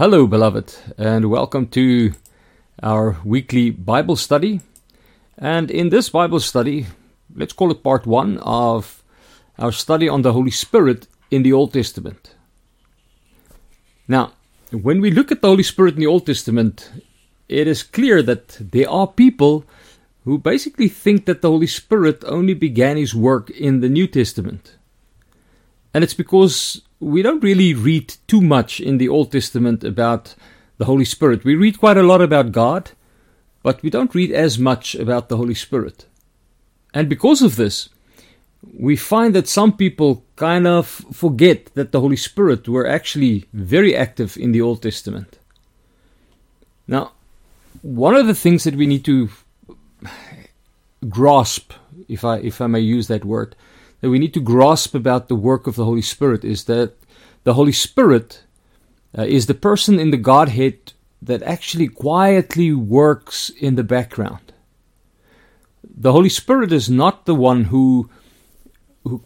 Hello, beloved, and welcome to our weekly Bible study. And in this Bible study, let's call it part one of our study on the Holy Spirit in the Old Testament. Now, when we look at the Holy Spirit in the Old Testament, it is clear that there are people who basically think that the Holy Spirit only began his work in the New Testament. And it's because we don't really read too much in the Old Testament about the Holy Spirit. We read quite a lot about God, but we don't read as much about the Holy Spirit. And because of this, we find that some people kind of forget that the Holy Spirit were actually very active in the Old Testament. Now, one of the things that we need to grasp, if I may use that word, that we need to grasp about the work of the Holy Spirit is that the Holy Spirit is the person in the Godhead that actually quietly works in the background. The Holy Spirit is not the one who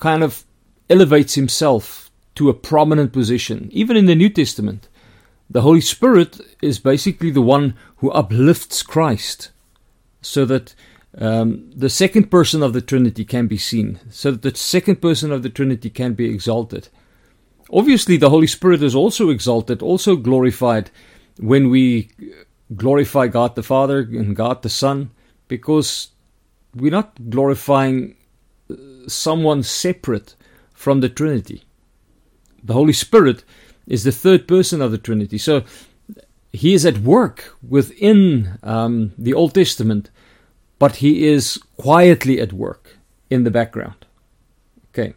kind of elevates himself to a prominent position. Even in the New Testament, the Holy Spirit is basically the one who uplifts Christ so that the second person of the Trinity can be seen, so that the second person of the Trinity can be exalted. Obviously, the Holy Spirit is also exalted, also glorified when we glorify God the Father and God the Son, because we're not glorifying someone separate from the Trinity. The Holy Spirit is the third person of the Trinity. So he is at work within the Old Testament, but he is quietly at work in the background. Okay,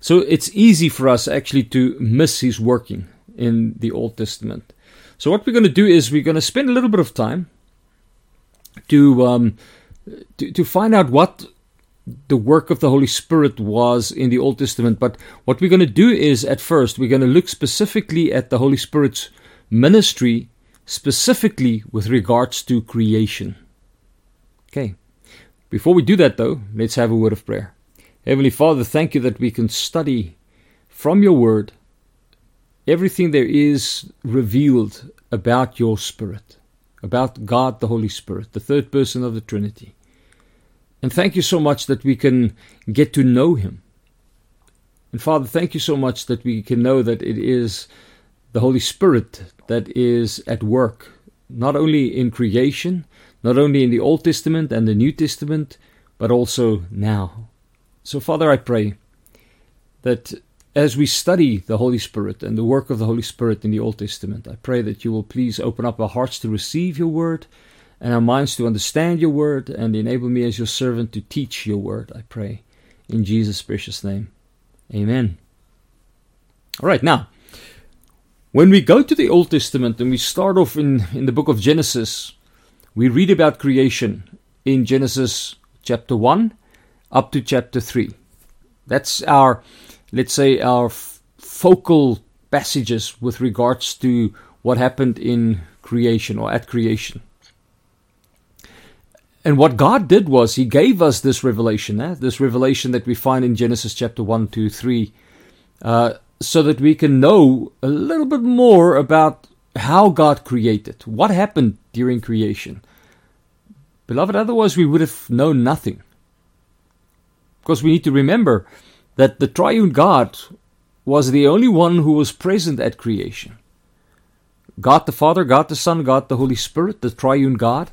so it's easy for us actually to miss his working in the Old Testament. So what we're going to do is we're going to spend a little bit of time to find out what the work of the Holy Spirit was in the Old Testament. But what we're going to do is, at first, we're going to look specifically at the Holy Spirit's ministry, specifically with regards to creation. Okay. Before we do that, though, let's have a word of prayer. Heavenly Father, thank you that we can study from your word everything there is revealed about your Spirit, about God the Holy Spirit, the third person of the Trinity. And thank you so much that we can get to know him. And Father, thank you so much that we can know that it is the Holy Spirit that is at work, not only in creation, not only in the Old Testament and the New Testament, but also now. So Father, I pray that as we study the Holy Spirit and the work of the Holy Spirit in the Old Testament, I pray that you will please open up our hearts to receive your word, and our minds to understand your word, and enable me as your servant to teach your word, I pray. In Jesus' precious name. Amen. All right, now, when we go to the Old Testament and we start off in the book of Genesis, we read about creation in Genesis chapter 1 up to chapter 3. That's our, let's say, our focal passages with regards to what happened in creation or at creation. And what God did was he gave us this revelation that we find in Genesis chapter 1, 2, 3, so that we can know a little bit more about how God created, what happened during creation. Beloved, otherwise we would have known nothing. Because we need to remember that the triune God was the only one who was present at creation. God the Father, God the Son, God the Holy Spirit, the triune God,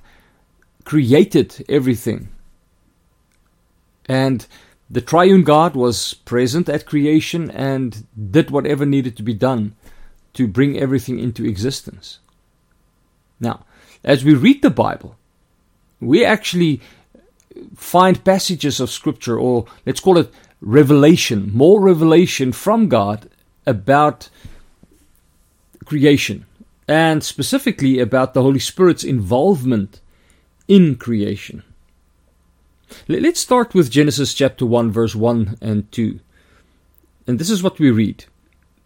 created everything. And the triune God was present at creation and did whatever needed to be done to bring everything into existence. Now, as we read the Bible, we actually find passages of Scripture, or let's call it revelation, more revelation from God about creation, and specifically about the Holy Spirit's involvement in creation. Let's start with Genesis chapter 1, verse 1 and 2. And this is what we read.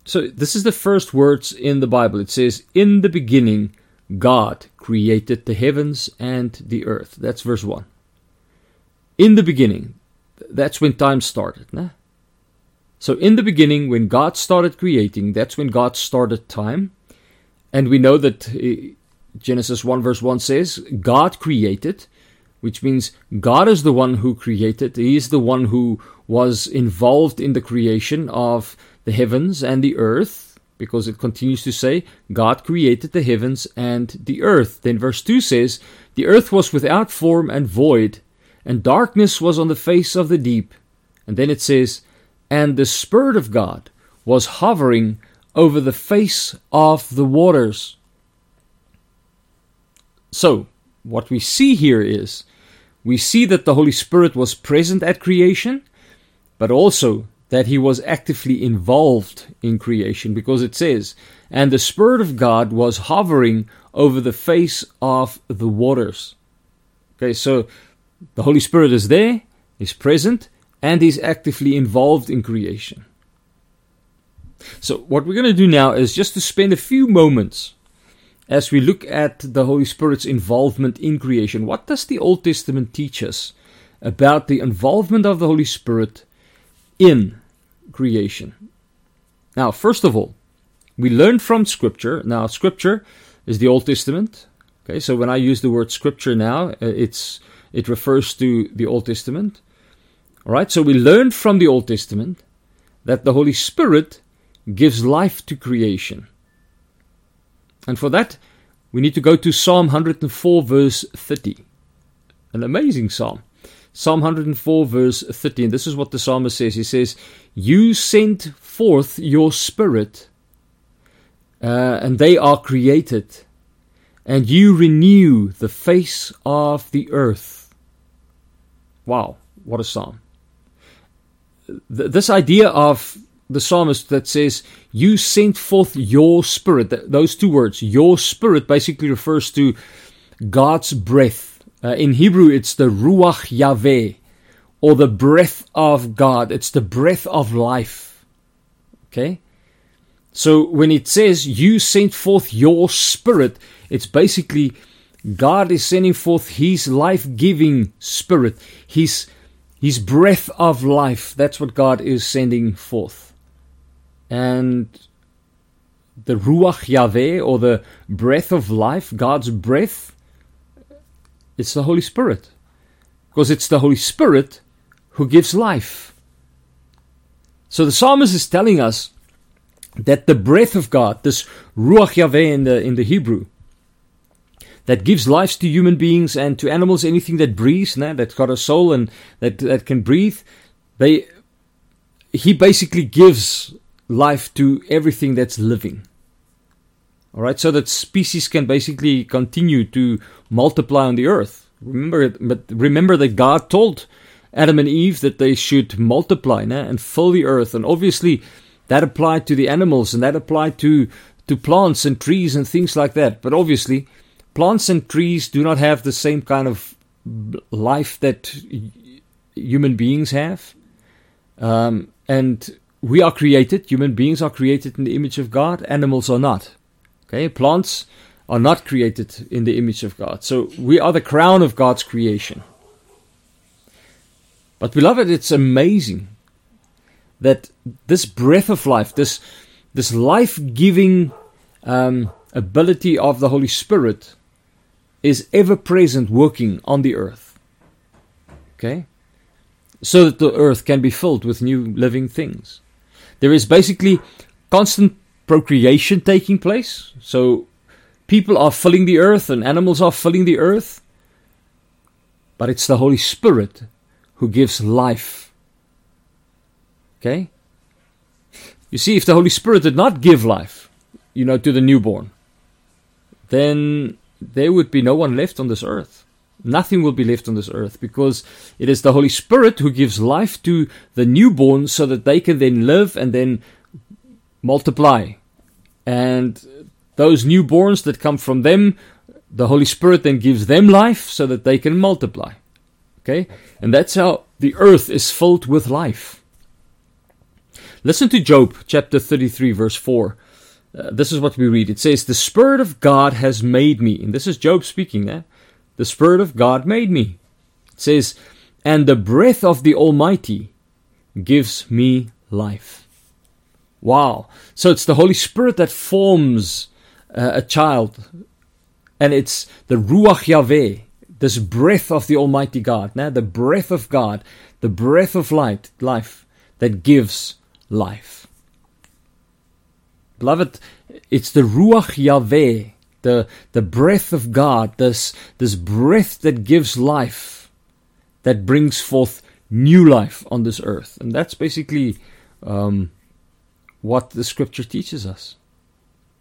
So this is the first words in the Bible. It says, "In the beginning, God created the heavens and the earth." That's verse 1. In the beginning. That's when time started. Nah? So in the beginning, when God started creating, that's when God started time. And we know that Genesis 1 verse 1 says, God created, which means God is the one who created. He is the one who was involved in the creation of the heavens and the earth, because it continues to say, God created the heavens and the earth. Then verse 2 says, the earth was without form and void, and darkness was on the face of the deep. And then it says, and the Spirit of God was hovering over the face of the waters. So, what we see here is, we see that the Holy Spirit was present at creation, but also that He was actively involved in creation, because it says, and the Spirit of God was hovering over the face of the waters. Okay, so the Holy Spirit is there, He's present, and He's actively involved in creation. So what we're going to do now is just to spend a few moments as we look at the Holy Spirit's involvement in creation. What does the Old Testament teach us about the involvement of the Holy Spirit in creation? Now, first of all, we learn from Scripture. Now, Scripture is the Old Testament. Okay, so when I use the word Scripture now, it refers to the Old Testament. All right, so we learn from the Old Testament that the Holy Spirit gives life to creation. And for that, we need to go to Psalm 104, verse 30. An amazing psalm. Psalm 104, verse 30. And this is what the psalmist says. He says, you sent forth your Spirit, and they are created, and you renew the face of the earth. Wow, what a psalm. This idea of the psalmist that says, you sent forth your Spirit. Those two words, your Spirit, basically refers to God's breath. In Hebrew, it's the Ruach Yahweh, or the breath of God. It's the breath of life. Okay? So when it says, you sent forth your Spirit, it's basically God is sending forth His life-giving Spirit. His breath of life. That's what God is sending forth. And the Ruach Yahweh, or the breath of life, God's breath, it's the Holy Spirit. Because it's the Holy Spirit who gives life. So the psalmist is telling us that the breath of God, this Ruach Yahweh in the Hebrew, that gives life to human beings and to animals, anything that breathes, that's got a soul and that can breathe, he basically gives life to everything that's living. All right, so that species can basically continue to multiply on the earth. Remember that God told Adam and Eve that they should multiply and fill the earth. And obviously that applied to the animals, and that applied to plants and trees and things like that. But obviously plants and trees do not have the same kind of life that human beings have. And we are created, human beings are created in the image of God, animals are not. Okay, plants are not created in the image of God. So we are the crown of God's creation. But beloved, it's amazing that this breath of life, this life-giving ability of the Holy Spirit is ever-present, working on the earth. Okay? So that the earth can be filled with new living things. There is basically constant procreation taking place. So people are filling the earth and animals are filling the earth. But it's the Holy Spirit who gives life. Okay? You see, if the Holy Spirit did not give life, to the newborn, then there would be no one left on this earth. Nothing will be left on this earth, because it is the Holy Spirit who gives life to the newborn so that they can then live and then multiply. And those newborns that come from them, the Holy Spirit then gives them life so that they can multiply. Okay? And that's how the earth is filled with life. Listen to Job chapter 33 verse 4. This is what we read. It says, the Spirit of God has made me. And this is Job speaking. The Spirit of God made me. It says, and the breath of the Almighty gives me life. Wow. So it's the Holy Spirit that forms a child, and it's the Ruach Yahweh, this breath of the Almighty God, the breath of God, the breath of life that gives life. Beloved, it's the Ruach Yahweh, the breath of God, this breath that gives life, that brings forth new life on this earth. And that's basically what the scripture teaches us.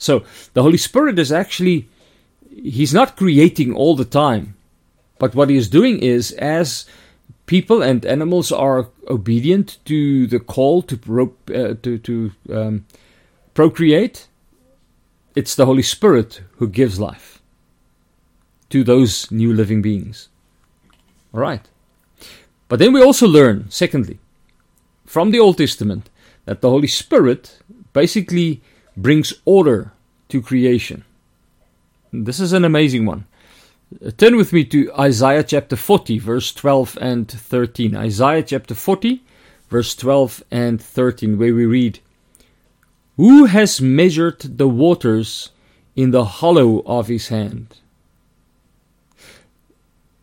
So the Holy Spirit is actually, he's not creating all the time, but what he is doing is, as people and animals are obedient to the call to procreate, it's the Holy Spirit who gives life to those new living beings. All right. But then we also learn, secondly, from the Old Testament, that the Holy Spirit basically brings order to creation. This is an amazing one. Turn with me to Isaiah chapter 40, verse 12 and 13. Isaiah chapter 40, verse 12 and 13, where we read, "Who has measured the waters in the hollow of his hand?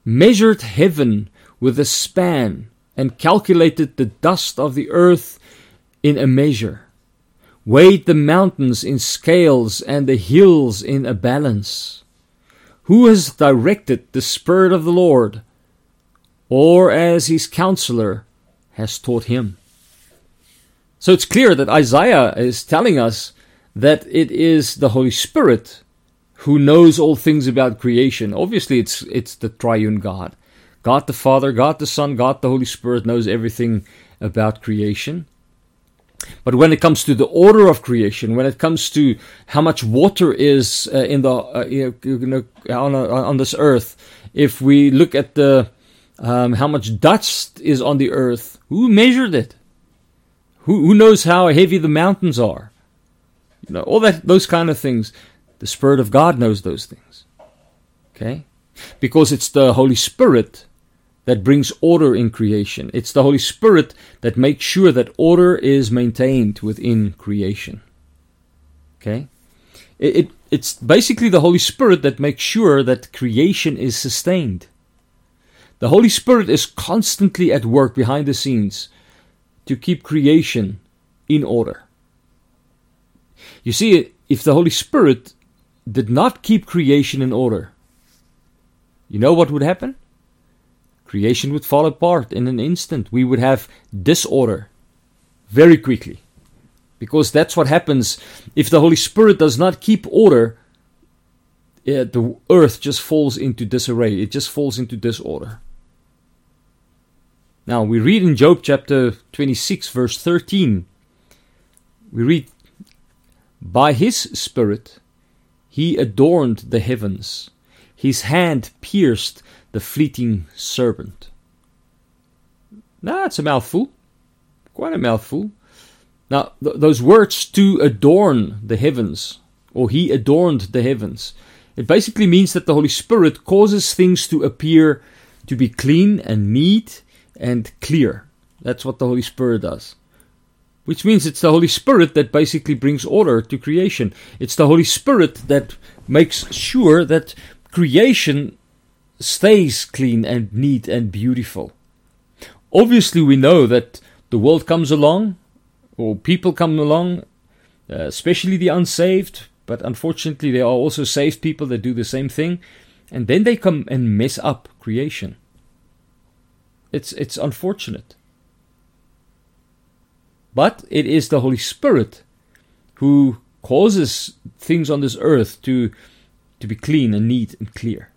Measured heaven with a span, and calculated the dust of the earth in a measure. Weighed the mountains in scales, and the hills in a balance. Who has directed the Spirit of the Lord, or as his counselor has taught him?" So it's clear that Isaiah is telling us that it is the Holy Spirit who knows all things about creation. Obviously, it's the triune God. God the Father, God the Son, God the Holy Spirit knows everything about creation. But when it comes to the order of creation, when it comes to how much water is on this earth, if we look at the how much dust is on the earth, who measured it? Who knows how heavy the mountains are? All that, those kind of things. The Spirit of God knows those things. Okay, because it's the Holy Spirit that brings order in creation. It's the Holy Spirit that makes sure that order is maintained within creation. Okay? It's basically the Holy Spirit that makes sure that creation is sustained. The Holy Spirit is constantly at work behind the scenes to keep creation in order. You see, if the Holy Spirit did not keep creation in order, you know what would happen? Creation would fall apart in an instant. We would have disorder very quickly, because that's what happens. If the Holy Spirit does not keep order, the earth just falls into disarray. It just falls into disorder. Now we read in Job chapter 26 verse 13, we read, "By his Spirit he adorned the heavens. His hand pierced the fleeting serpent." Now, it's a mouthful. Quite a mouthful. Now, those words, to adorn the heavens, or he adorned the heavens, it basically means that the Holy Spirit causes things to appear to be clean and neat and clear. That's what the Holy Spirit does. Which means it's the Holy Spirit that basically brings order to creation. It's the Holy Spirit that makes sure that creation stays clean and neat and beautiful. Obviously, we know that the world comes along, or people come along, especially the unsaved, but unfortunately there are also saved people that do the same thing, and then they come and mess up creation. It's unfortunate. But it is the Holy Spirit who causes things on this earth to be clean and neat and clear.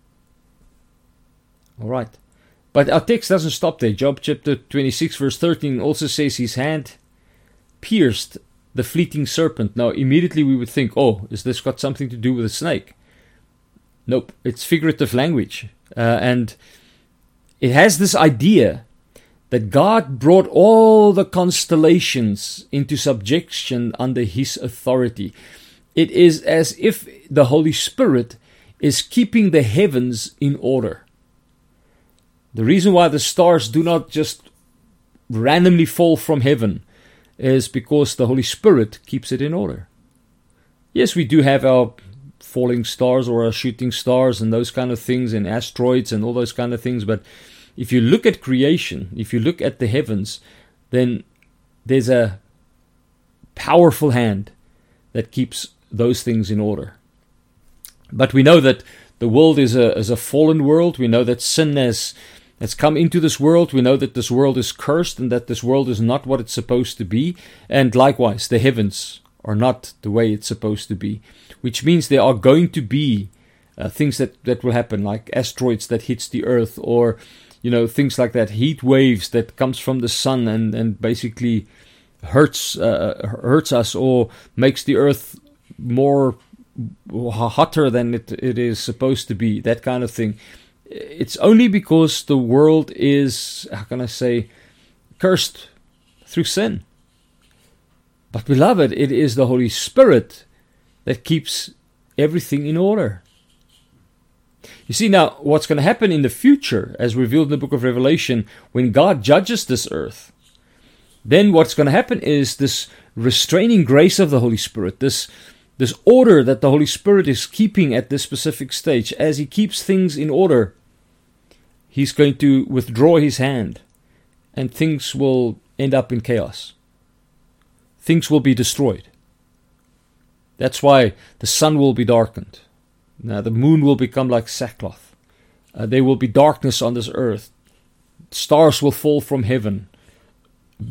All right. But our text doesn't stop there. Job chapter 26 verse 13 also says, "His hand pierced the fleeting serpent." Now immediately we would think, oh, is this got something to do with a snake? Nope. It's figurative language. And it has this idea that God brought all the constellations into subjection under his authority. It is as if the Holy Spirit is keeping the heavens in order. The reason why the stars do not just randomly fall from heaven is because the Holy Spirit keeps it in order. Yes, we do have our falling stars or are shooting stars and those kind of things, and asteroids and all those kind of things. But if you look at creation, if you look at the heavens, then there's a powerful hand that keeps those things in order. But we know that the world is a fallen world. We know that sin has come into this world. We know that this world is cursed and that this world is not what it's supposed to be. And likewise, the heavens are not the way it's supposed to be, which means there are going to be things that will happen, like asteroids that hits the earth, or things like that, heat waves that comes from the sun and basically hurts us or makes the earth more hotter than it is supposed to be, that kind of thing. It's only because the world is, cursed through sin. But beloved, it is the Holy Spirit that keeps everything in order. You see, now, what's going to happen in the future, as revealed in the book of Revelation, when God judges this earth, then what's going to happen is this restraining grace of the Holy Spirit, this order that the Holy Spirit is keeping at this specific stage. As He keeps things in order, He's going to withdraw His hand, and things will end up in chaos. Things will be destroyed. That's why the sun will be darkened. Now the moon will become like sackcloth. There will be darkness on this earth. Stars will fall from heaven.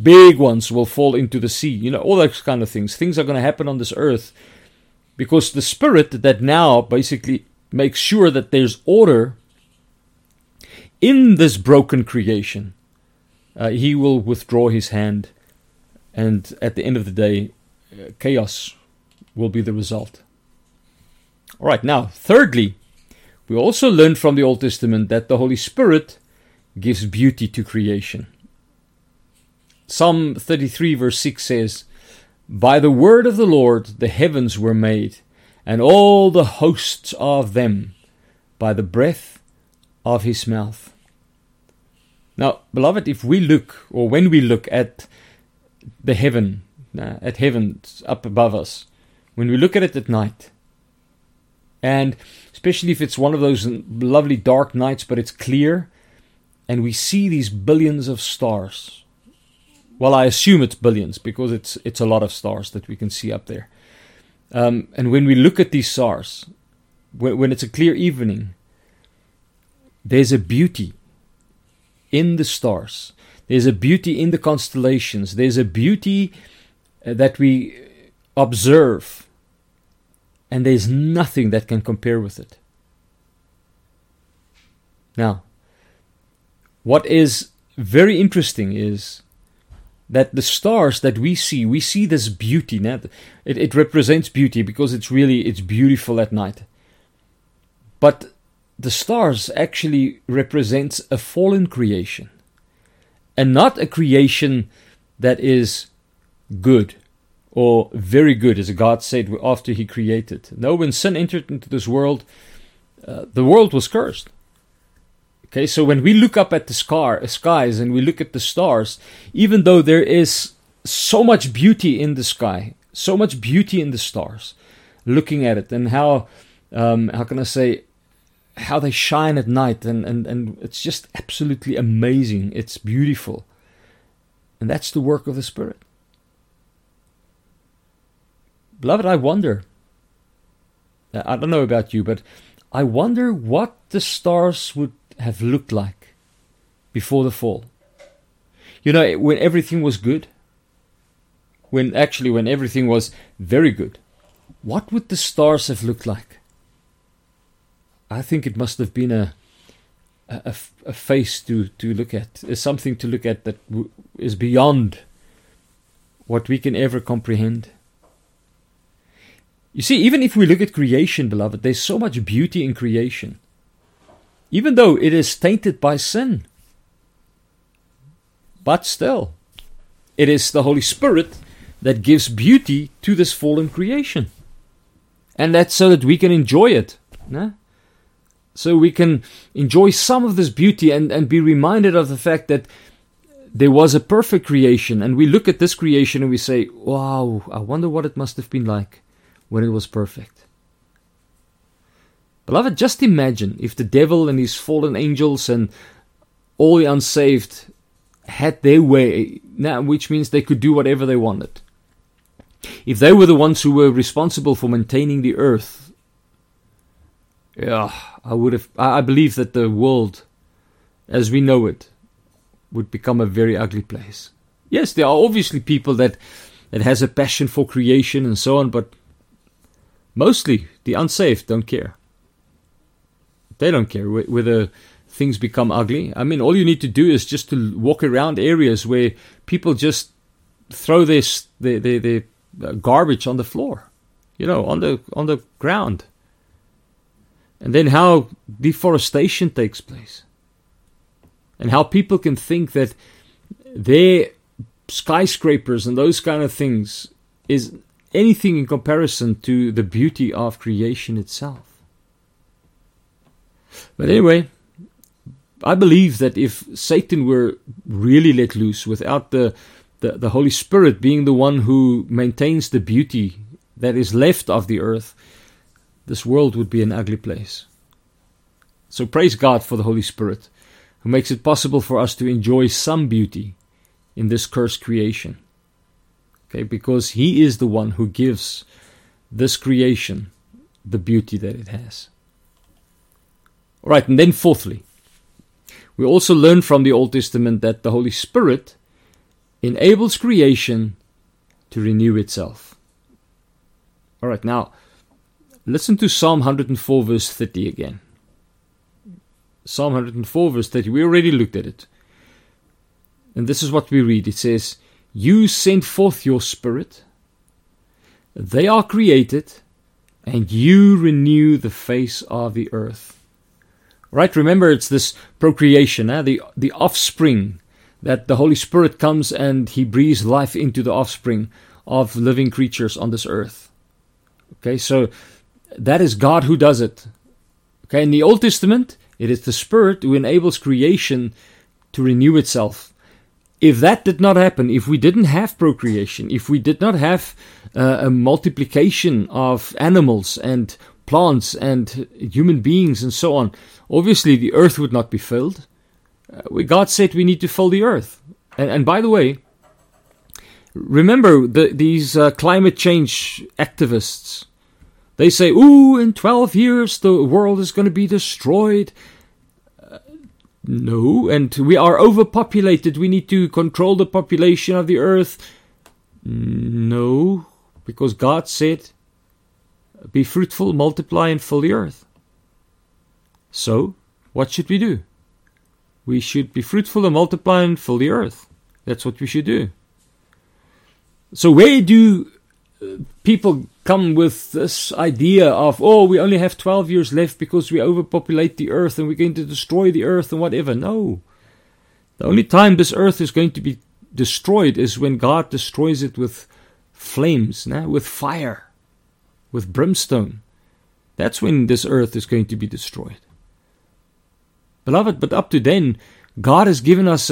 Big ones will fall into the sea. All those kind of things. Things are going to happen on this earth, because the Spirit that now basically makes sure that there's order in this broken creation, He will withdraw His hand, and at the end of the day, chaos will be the result. All right, now, thirdly, we also learn from the Old Testament that the Holy Spirit gives beauty to creation. Psalm 33 verse 6 says, "By the word of the Lord the heavens were made, and all the hosts of them, by the breath of His mouth." Now, beloved, when we look at the heaven, at heavens up above us, when we look at it at night, and especially if it's one of those lovely dark nights, but it's clear, and we see these billions of stars. Well, I assume it's billions, because it's a lot of stars that we can see up there. And when we look at these stars, when it's a clear evening, there's a beauty in the stars. There's a beauty in the constellations. There's a beauty that we observe, and there's nothing that can compare with it. Now, what is very interesting is that the stars that we see this beauty. Now, it represents beauty because it's beautiful at night. But the stars actually represents a fallen creation, and not a creation that is good or very good, as God said after He created. No, when sin entered into this world, the world was cursed. Okay, so when we look up at the skies and we look at the stars, even though there is so much beauty in the sky, so much beauty in the stars, looking at it and how they shine at night, and it's just absolutely amazing. It's beautiful. And that's the work of the Spirit. Beloved, I wonder, I don't know about you, but I wonder what the stars would have looked like before the fall. When everything was good, when everything was very good, what would the stars have looked like? I think it must have been a face to look at, something to look at that is beyond what we can ever comprehend. You see, even if we look at creation, beloved, there's so much beauty in creation, even though it is tainted by sin. But still, it is the Holy Spirit that gives beauty to this fallen creation. And that's so that we can enjoy it. No? So we can enjoy some of this beauty and be reminded of the fact that there was a perfect creation. And we look at this creation and we say, wow, I wonder what it must have been like when it was perfect. Beloved, just imagine if the devil and his fallen angels and all the unsaved had their way, now, which means they could do whatever they wanted. If they were the ones who were responsible for maintaining the earth, yeah, I believe that the world as we know it would become a very ugly place. Yes, there are obviously people that has a passion for creation and so on, but mostly the unsaved don't care. They don't care whether things become ugly. I mean, all you need to do is just to walk around areas where people just throw their garbage on the floor, on the ground. And then how deforestation takes place. And how people can think that their skyscrapers and those kind of things is anything in comparison to the beauty of creation itself. But anyway, I believe that if Satan were really let loose without the Holy Spirit being the one who maintains the beauty that is left of the earth, this world would be an ugly place. So praise God for the Holy Spirit, who makes it possible for us to enjoy some beauty in this cursed creation. Okay, because He is the one who gives this creation the beauty that it has. All right, and then fourthly, we also learn from the Old Testament that the Holy Spirit enables creation to renew itself. All right, now listen to Psalm 104 verse 30 again. Psalm 104 verse 30, we already looked at it. And this is what we read. It says, "You send forth your Spirit, they are created, and you renew the face of the earth." Right, remember it's this procreation, the offspring, that the Holy Spirit comes and He breathes life into the offspring of living creatures on this earth. Okay, so that is God who does it. Okay, in the Old Testament, it is the Spirit who enables creation to renew itself. If that did not happen, if we didn't have procreation, if we did not have a multiplication of animals and plants and human beings and so on, obviously the earth would not be filled. God said we need to fill the earth. And by the way, remember these climate change activists. They say, in 12 years the world is going to be destroyed. No, and we are overpopulated. We need to control the population of the earth. No, because God said, be fruitful, multiply, and fill the earth. So, what should we do? We should be fruitful and multiply and fill the earth. That's what we should do. So where do people come with this idea of, we only have 12 years left because we overpopulate the earth and we're going to destroy the earth and whatever? No. The only time this earth is going to be destroyed is when God destroys it with flames, with fire, with brimstone. That's when this earth is going to be destroyed. Beloved, but up to then, God has given us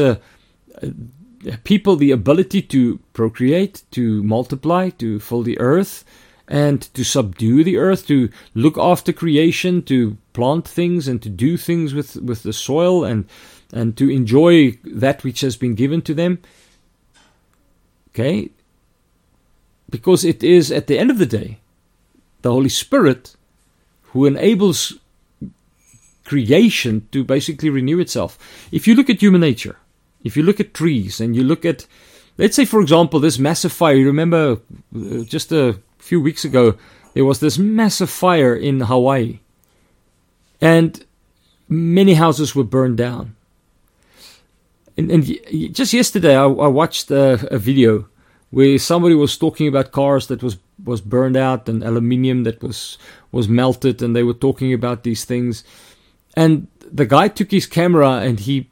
people the ability to procreate, to multiply, to fill the earth, and to subdue the earth, to look after creation, to plant things and to do things with the soil and to enjoy that which has been given to them. Okay? Because it is, at the end of the day, the Holy Spirit who enables creation to basically renew itself. If you look at human nature, if you look at trees and you look at, let's say for example, this massive fire, you remember just a few weeks ago, there was this massive fire in Hawaii and many houses were burned down. And just yesterday I watched a video where somebody was talking about cars that was burned out and aluminium that was melted, and they were talking about these things. And the guy took his camera and he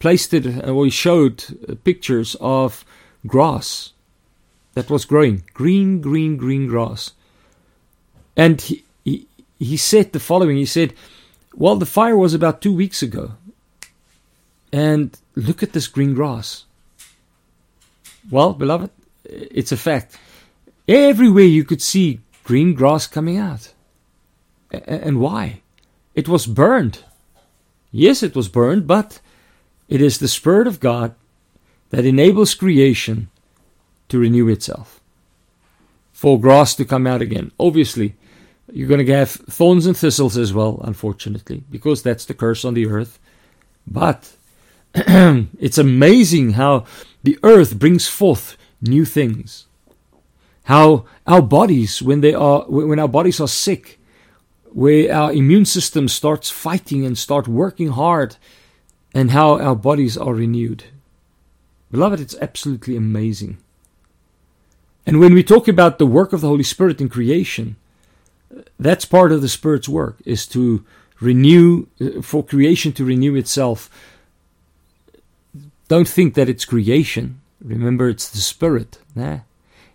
placed it, or he showed pictures of grass that was growing, green grass. And he said the following, he said, well, the fire was about 2 weeks ago, and look at this green grass. Well, beloved, it's a fact. Everywhere you could see green grass coming out. And why? It was burned. Yes, it was burned, but it is the Spirit of God that enables creation to renew itself, for grass to come out again. Obviously, you're going to have thorns and thistles as well, unfortunately, because that's the curse on the earth. But it's amazing how the earth brings forth new things. How our bodies, when our bodies are sick, where our immune system starts fighting and start working hard, and how our bodies are renewed. Beloved, it's absolutely amazing. And when we talk about the work of the Holy Spirit in creation, that's part of the Spirit's work, is to renew, for creation to renew itself. Don't think that it's creation. Remember, it's the Spirit.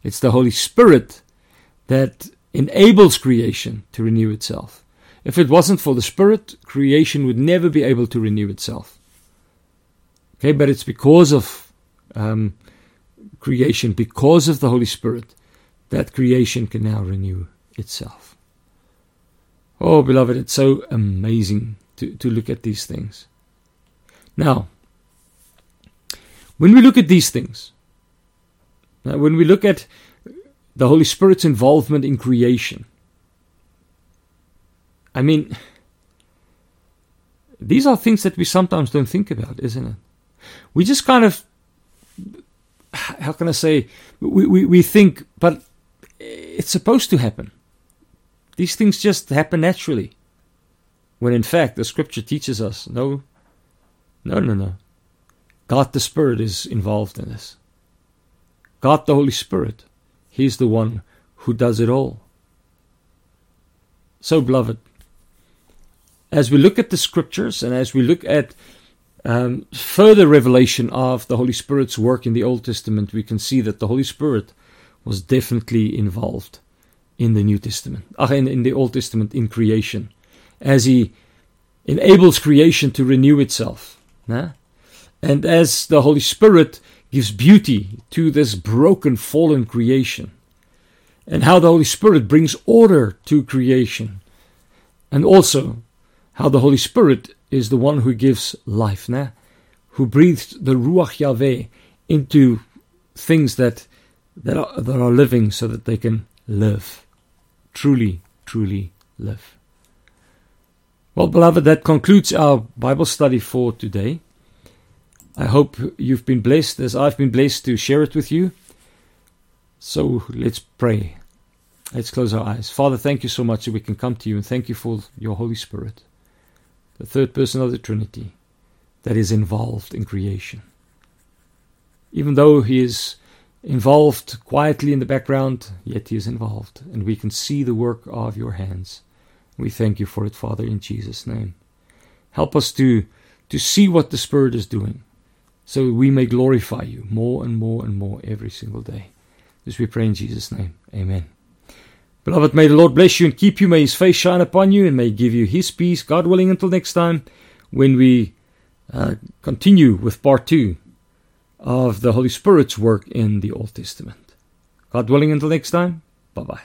It's the Holy Spirit that enables creation to renew itself. If it wasn't for the Spirit, creation would never be able to renew itself. Okay, but it's because of creation, because of the Holy Spirit, that creation can now renew itself. Oh, beloved, it's so amazing to look at these things. Now, when we look at these things, when we look at the Holy Spirit's involvement in creation, I mean, these are things that we sometimes don't think about, isn't it? We just kind of, how can I say, we think, but it's supposed to happen. These things just happen naturally. When in fact, the Scripture teaches us, no. God the Spirit is involved in this. God the Holy Spirit, He's the one who does it all. So, beloved, as we look at the Scriptures and as we look at further revelation of the Holy Spirit's work in the Old Testament, we can see that the Holy Spirit was definitely involved in the New Testament, in the Old Testament, in creation, as He enables creation to renew itself, and as the Holy Spirit gives beauty to this broken, fallen creation, and how the Holy Spirit brings order to creation, and also how the Holy Spirit is the one who gives life, who breathes the Ruach Yahweh into things that are living, so that they can live, truly, truly live. Well, beloved, that concludes our Bible study for today. I hope you've been blessed, as I've been blessed to share it with you. So let's pray. Let's close our eyes. Father, thank you so much that we can come to you, and thank you for your Holy Spirit, the third person of the Trinity, that is involved in creation. Even though He is involved quietly in the background, yet He is involved, and we can see the work of your hands. We thank you for it, Father, in Jesus' name. Help us to see what the Spirit is doing, so we may glorify you more and more and more every single day. This we pray in Jesus' name. Amen. Beloved, may the Lord bless you and keep you. May His face shine upon you, and may He give you His peace. God willing, until next time, when we continue with part 2 of the Holy Spirit's work in the Old Testament. God willing, until next time, bye-bye.